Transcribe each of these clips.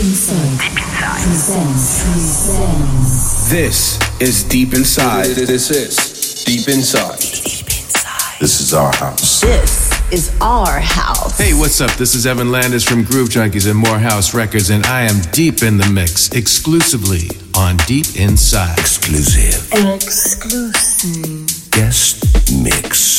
Deep Inside. This is Deep Inside. This is Deep Inside. This is our house. This is our house. Hey, what's up? This is Evan Landis from Groove Junkies and Morehouse Records, and I am deep in the mix, exclusively on Deep Inside. Exclusive. Guest mix.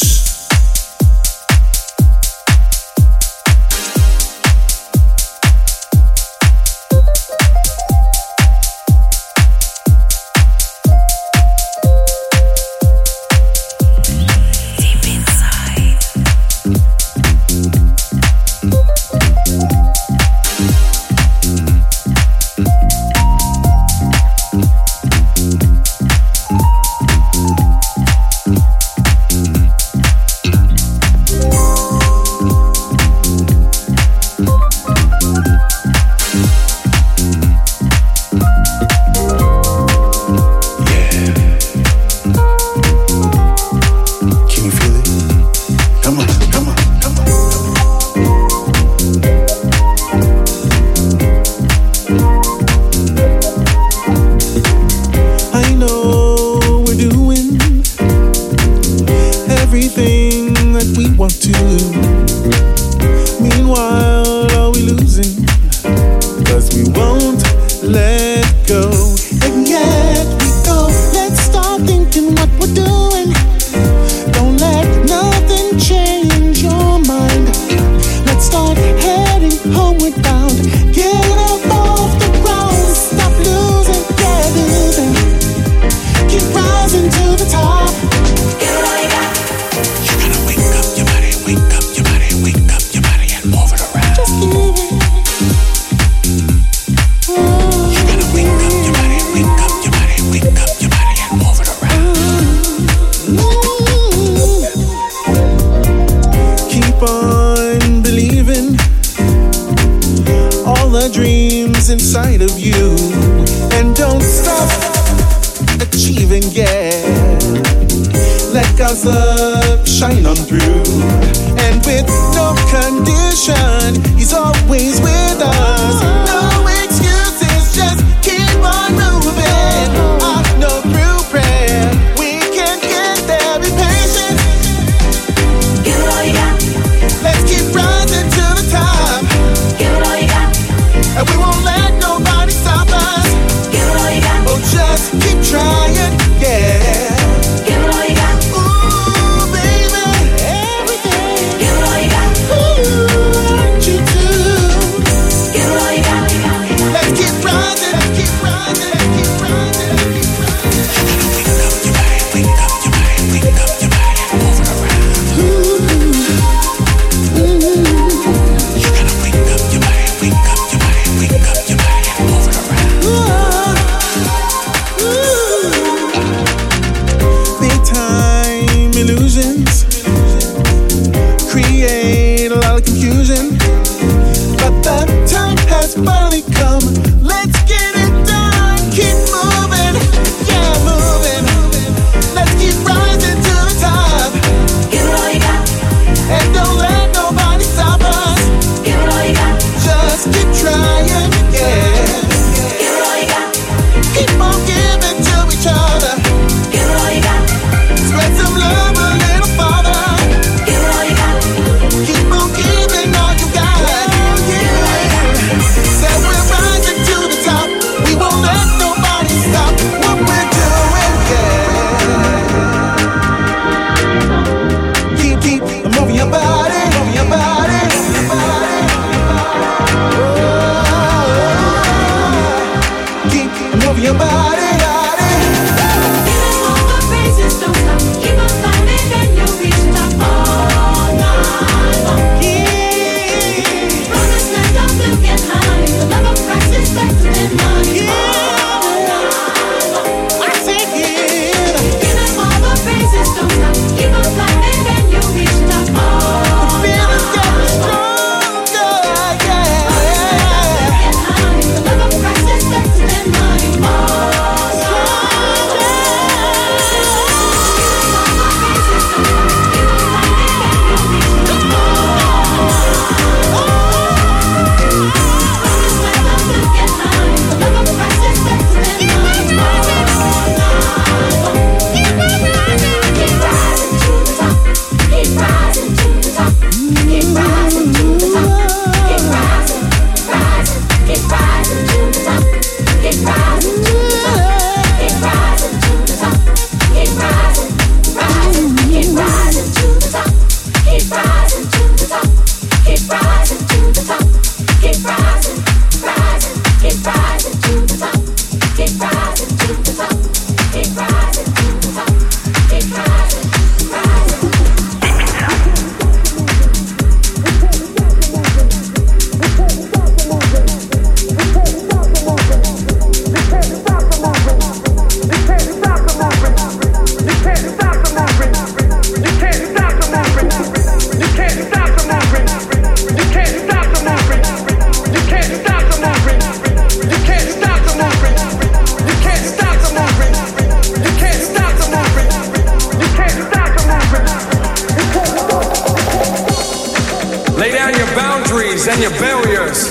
down your barriers.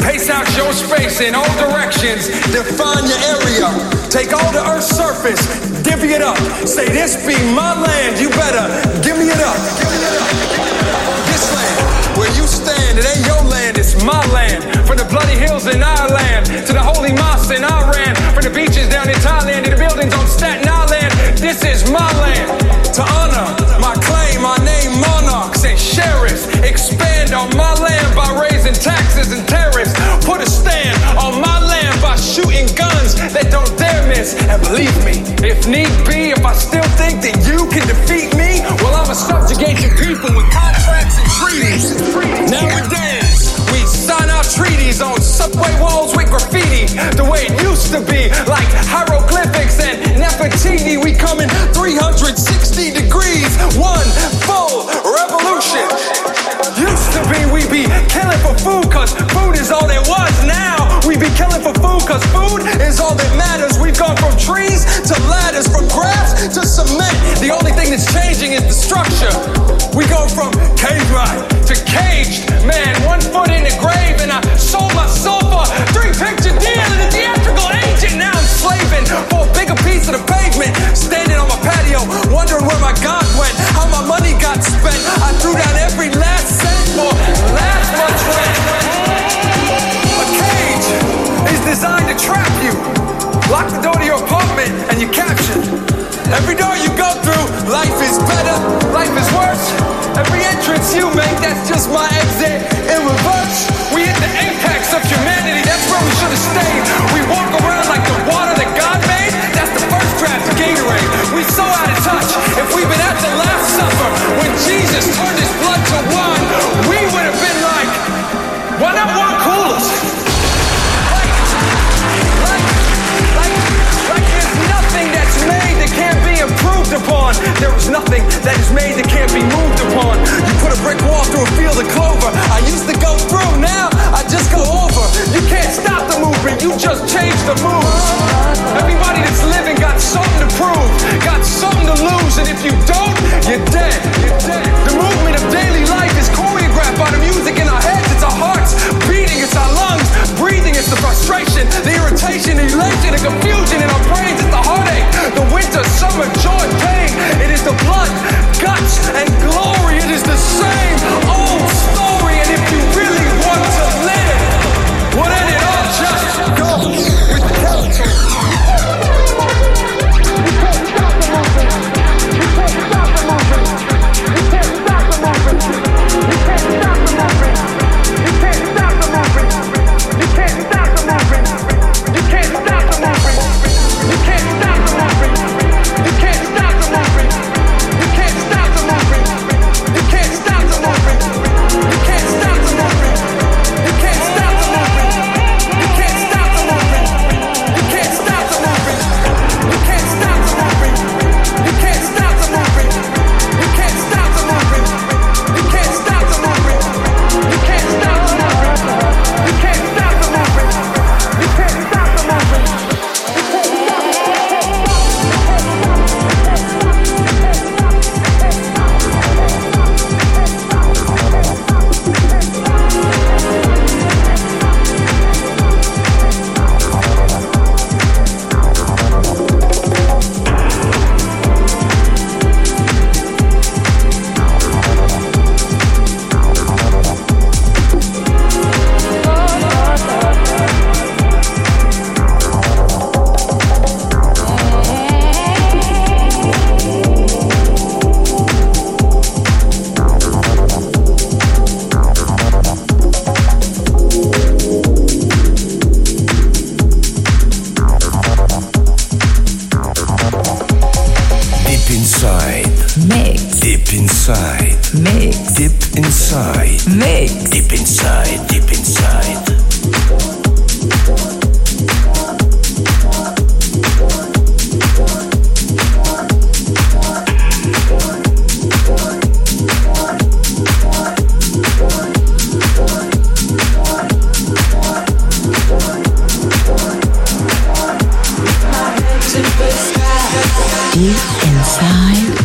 Pace out your space in all directions. Define your area. Take all the earth's surface. Divvy it up. Say, this be my land. You better give me it up. Give me it up. This land, where you stand, it ain't your land, it's my land. From the bloody hills in Ireland to the holy mosques in Iran. From the beaches down in Thailand to the buildings on Staten Island. This is my land. To honor my claim, I name monarchs and sheriffs. Expand on my land by raising taxes and tariffs. Put a stand on my land by shooting guns that don't dare miss. And believe me, if need be, if I still think that you can defeat me, well, I'ma subjugate your people with contracts and treaties. Nowadays, we sign our treaties on subway walls with graffiti. The way it used to be, like hieroglyphics and Nefertiti. We come in 360 degrees, one full revolution. Used to be we be killing for food, cause food is all there was. Now we be killing for food, cause food is all that matters. We've gone from trees to ladders, from grass to cement. The only thing that's changing is the structure. We go from caveman to caged man, one foot in the grave, and I sold my soul for $3 picture deal in a theatrical agent. Now I'm slaving for a bigger piece of the pavement, standing on my patio, wondering where my God went, how my money got spent. I threw down every last cent for last month's rent. A cage is designed to trap you. Lock the door to your apartment and you're captured. Every door you go through, life is better, life is worse. Every entrance you make, that's just my exit in reverse. We hit the apex of humanity, that's where we should have stayed. We walk around like the water that God made, that's the first draft of Gatorade. We so out of touch, if we'd been at the Last Supper, when Jesus turned his blood to wine, we would have been like, why not want coolers? Like there's nothing that's made that can't be improved upon. There is nothing that is made that can't be moved upon. You put a brick wall through a field of clover. I used to go through, now I just go over. You can't stop the movement, you just change the moves. Everybody that's living got something to prove, got something to lose, and if you don't, you're dead. The movement of daily life is choreographed by the music in our heads. It's our hearts beating, it's our lungs breathing, it's the frustration, the irritation, the elation, the confusion in our brains. It's the heartache, the winter, summer, joy, pain. It is the blood, guts, and glory. It is the same old story. And if you really want to live, well then it all just goes with the culture. You can't stop the movement. You can't stop the movement. You can't stop the movement. You can't stop the movement. You can't stop the movement. You can't stop the movement. You can't stop the movement. You can't stop the movement. You can't stop the movement. You can't stop the movement. You can't stop the movement. You can't stop the movement. You can't stop the movement. You can't stop the movement. You can't stop the movement. You can't stop the movement. You can't stop the movement. You can't stop the movement. You can't stop the movement. You can't stop the movement. You can't stop the movement. You can't stop the movement.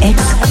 Exclusive.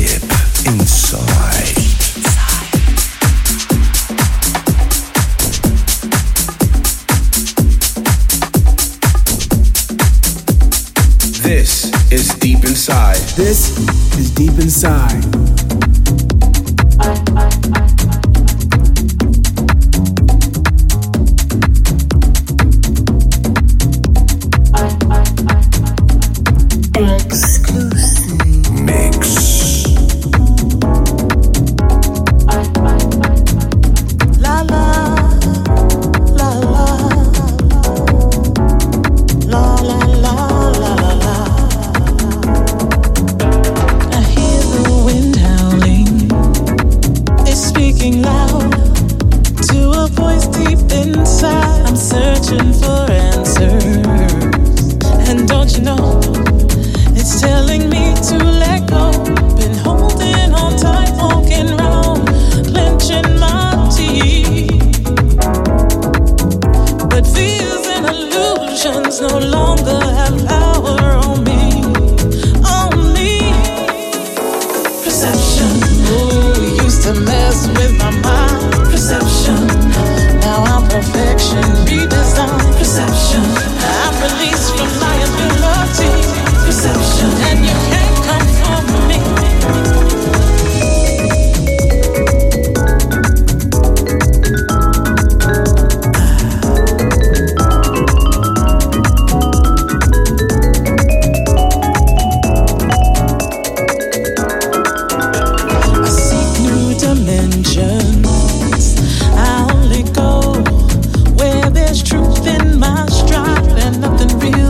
Deep Inside. This is Deep Inside. This is Deep Inside. I only go where there's truth in my strife and nothing real.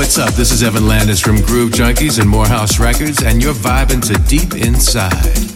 what's up? This is Evan Landis from Groove Junkies and Morehouse Records, and you're vibing to Deep Inside.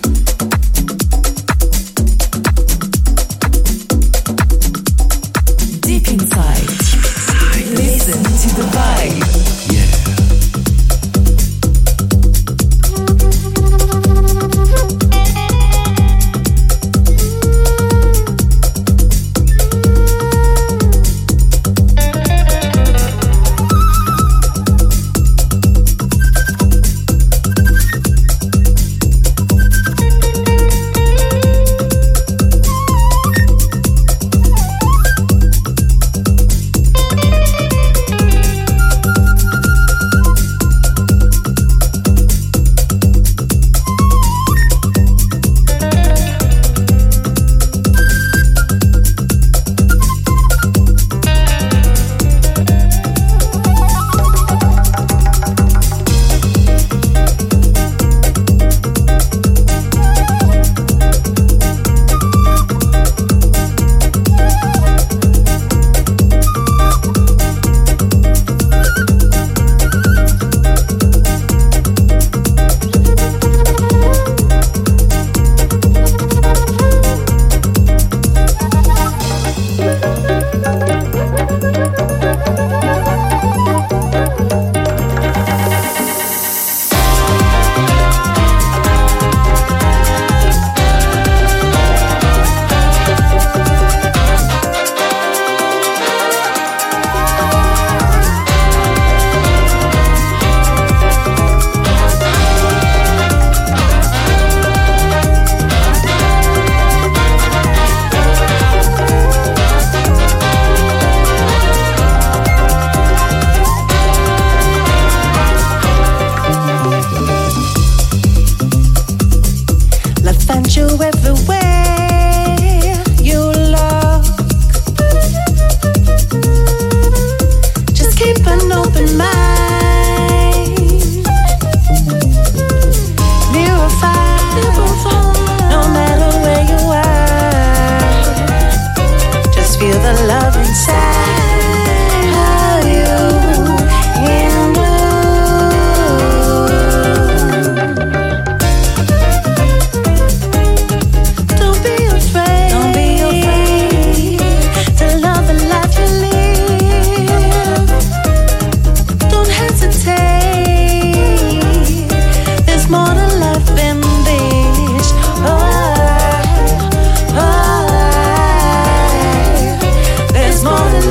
More than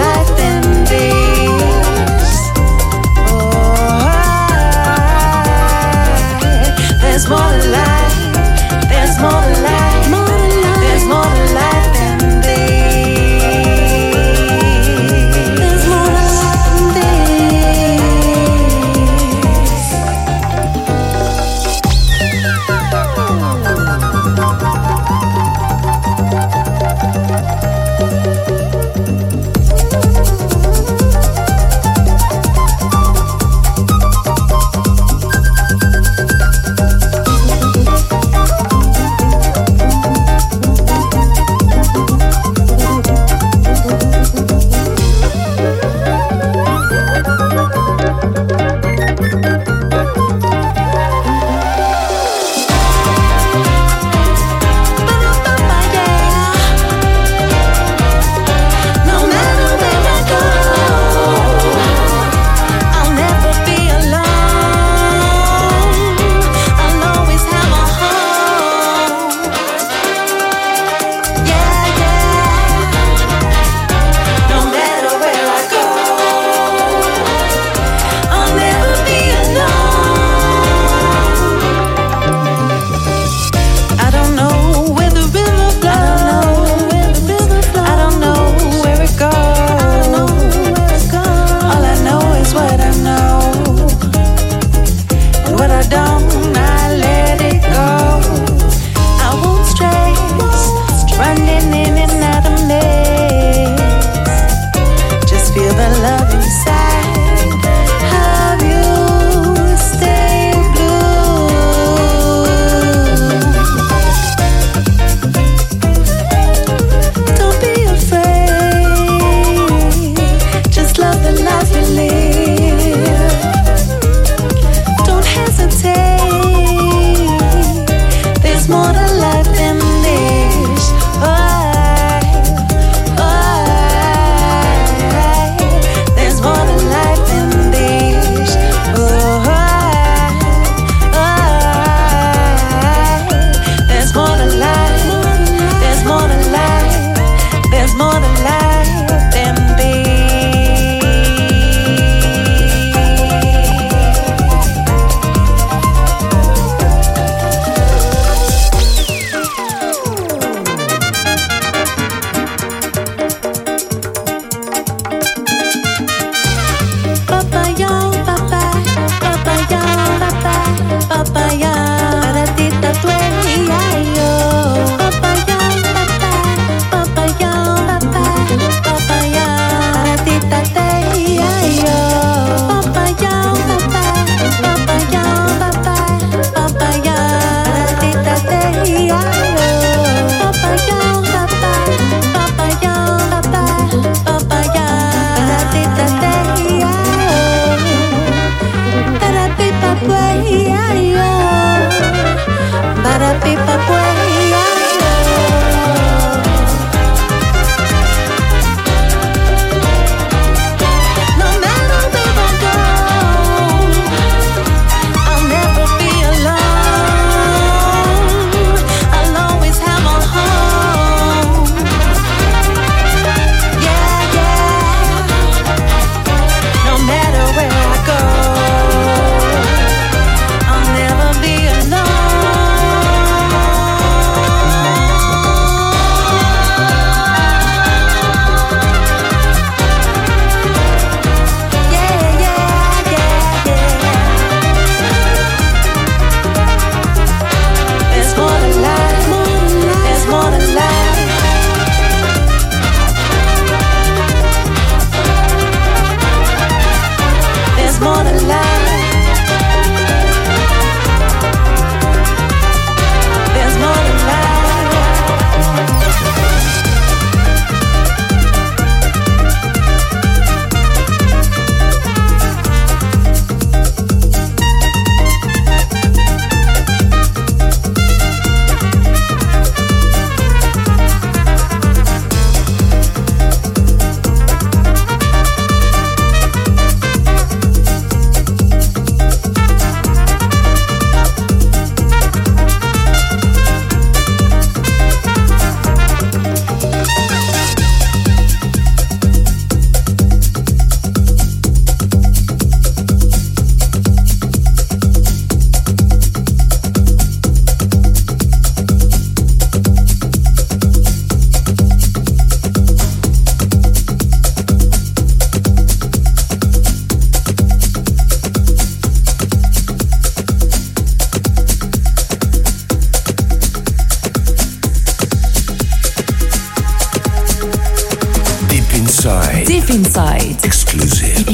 Deep Inside. Exclusive.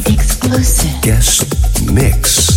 Guest mix.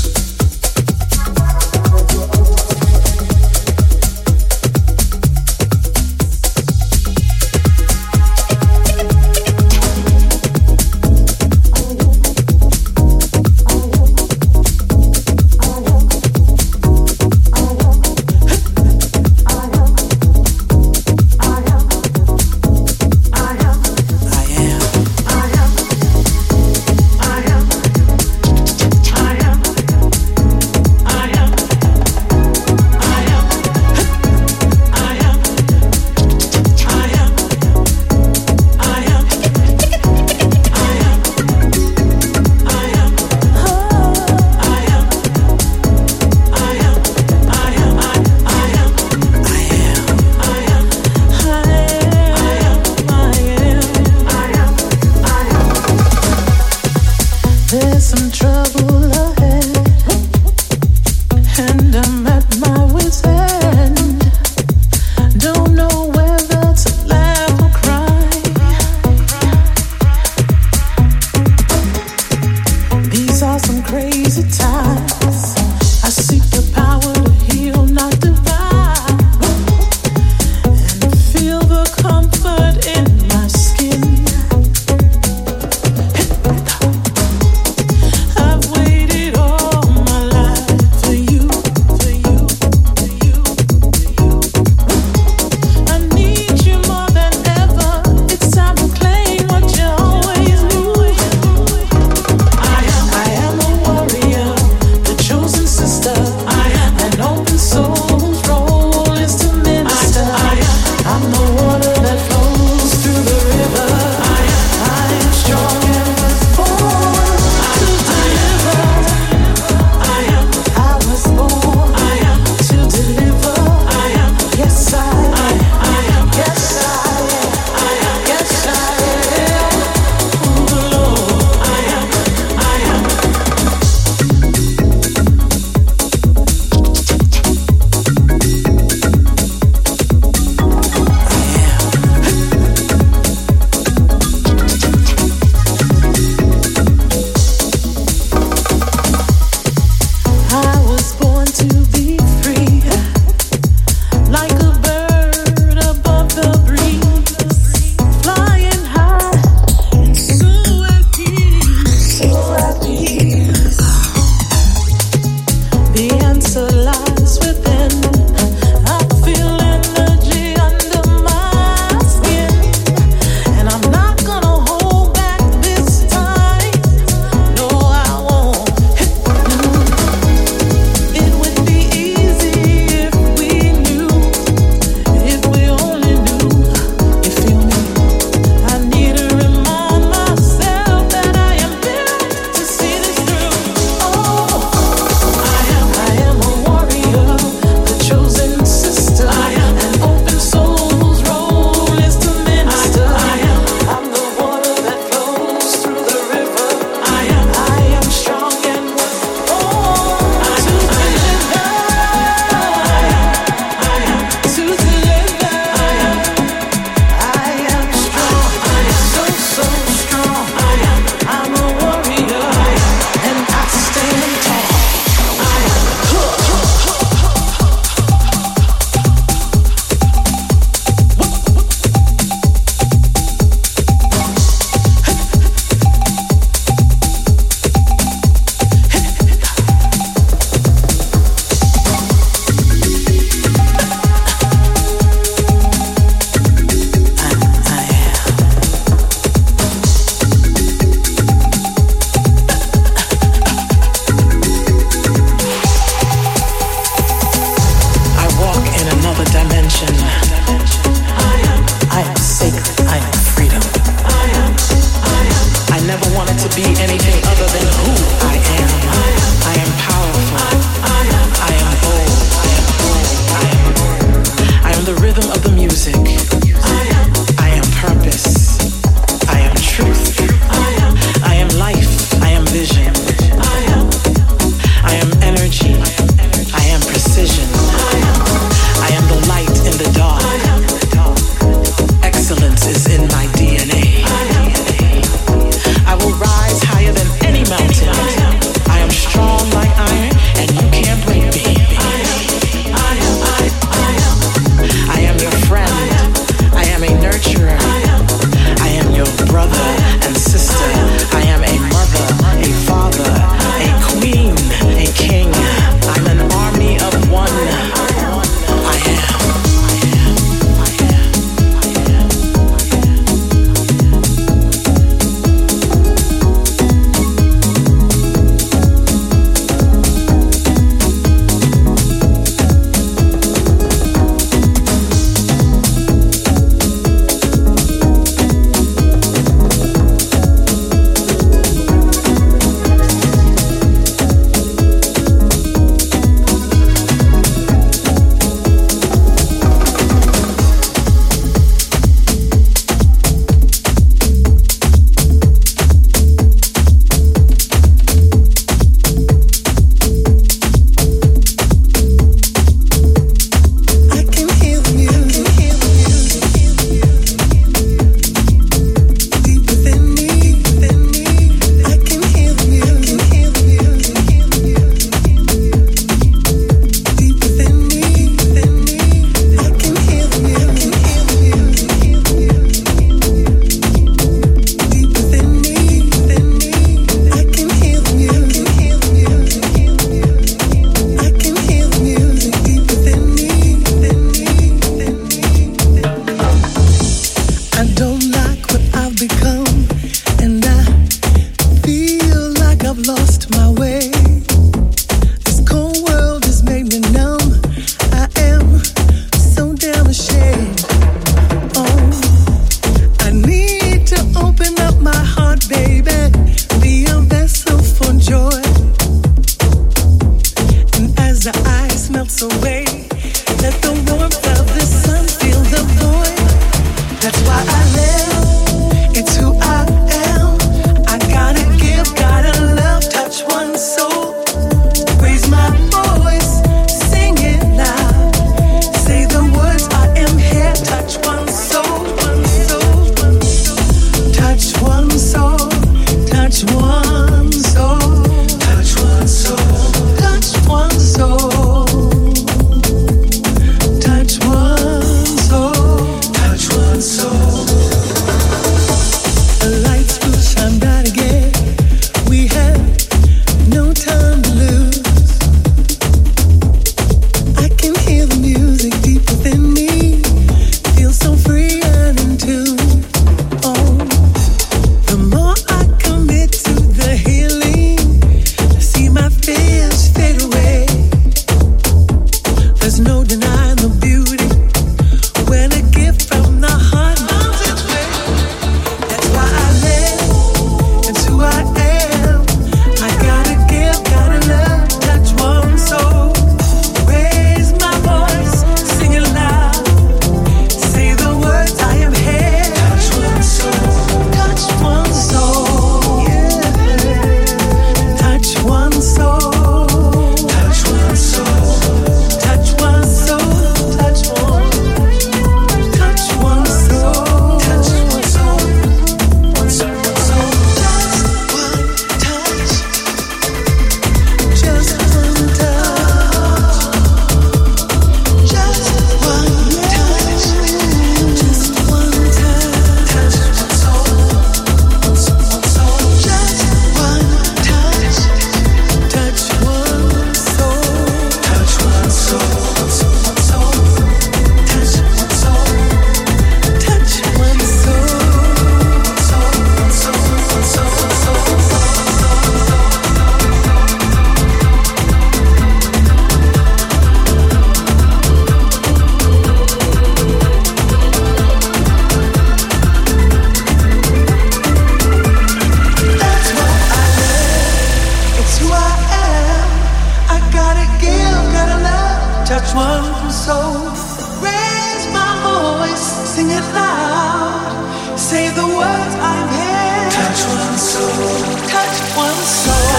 sing it loud. Say the words I'm here. Touch one soul. Touch one soul.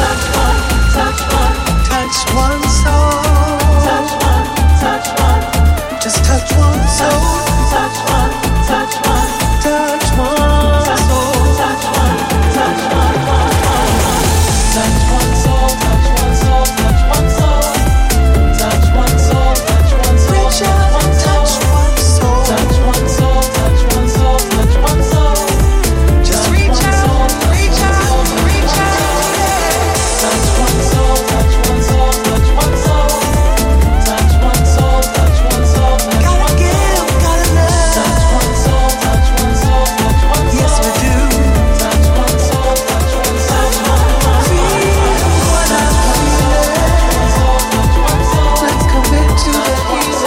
Touch one, touch one. Touch one soul. Touch one, touch one. Just touch one soul. Touch one, touch one. Touch one soul. Touch one, touch one. Touch one soul. Touch one soul. Touch one soul. Touch one soul. Touch one soul. Reach out and touch one soul. Touch one soul. Touch one soul. Touch one soul. Just reach out, reach out, reach out. Touch one soul. Touch one soul. Touch one soul. Touch one soul. Touch one soul. Gotta give, gotta love. Touch one soul. Touch one soul. Touch one soul. Yes we do. Touch one soul. Touch one soul. Touch one soul. Feel what I'm feeling. Let's commit to the healing.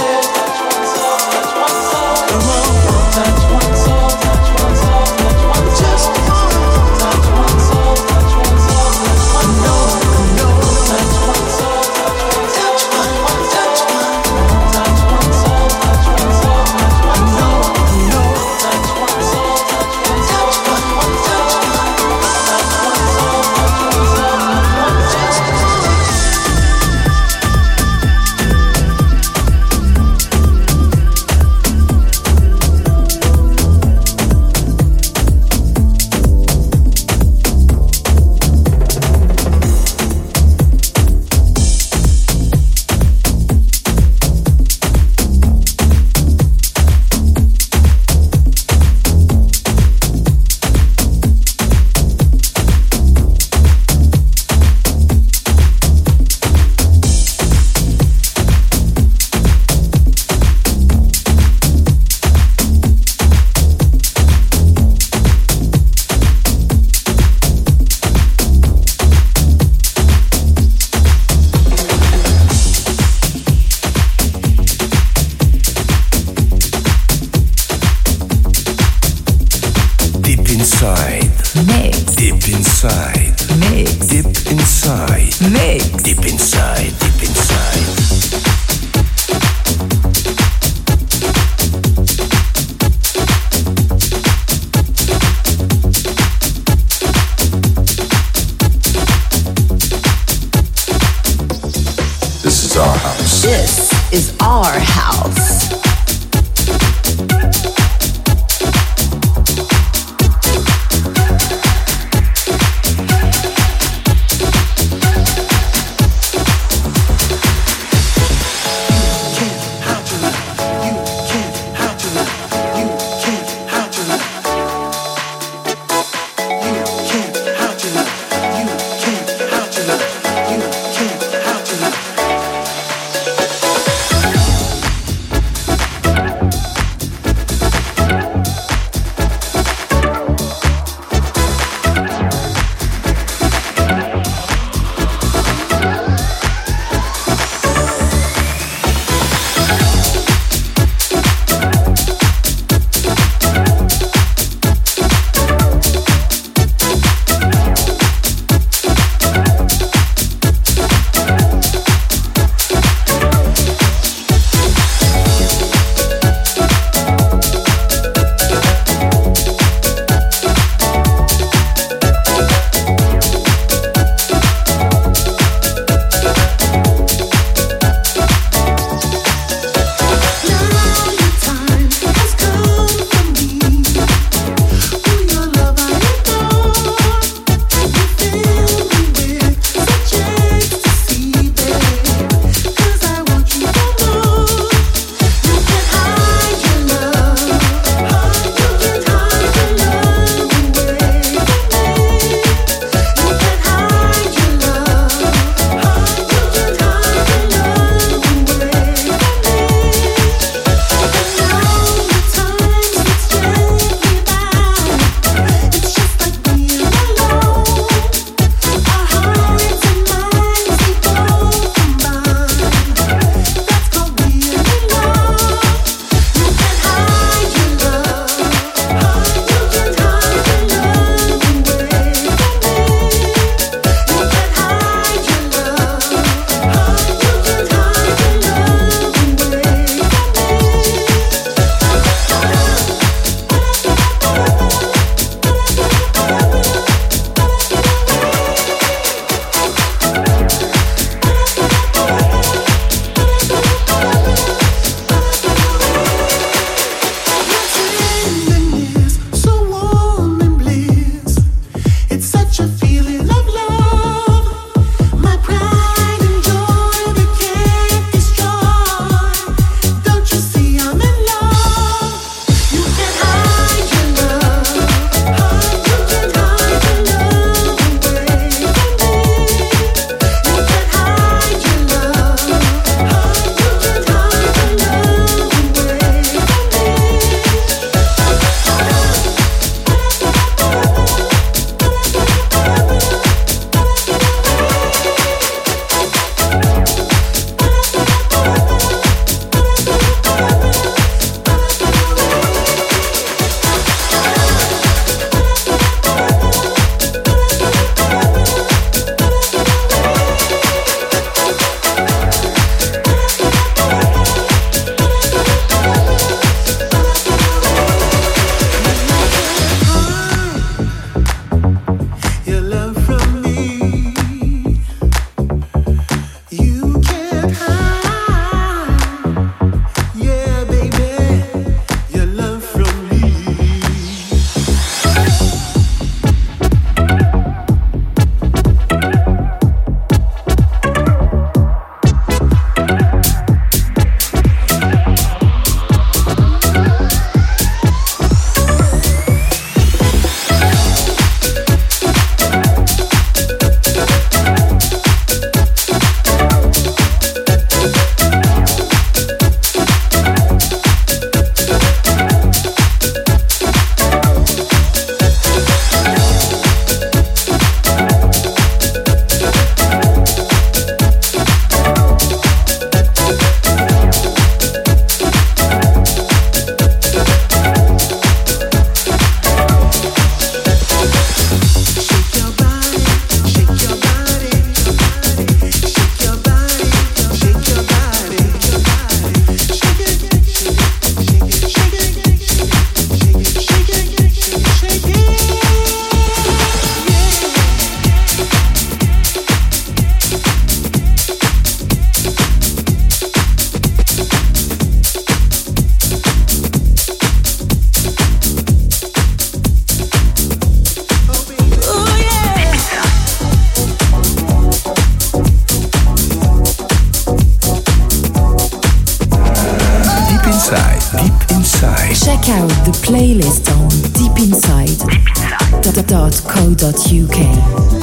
Deep Inside. Check out the playlist on deepinside.co.uk.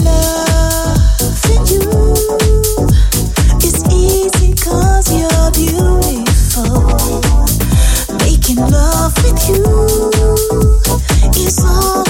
Loving you is easy 'cause you're beautiful. Making love with you is all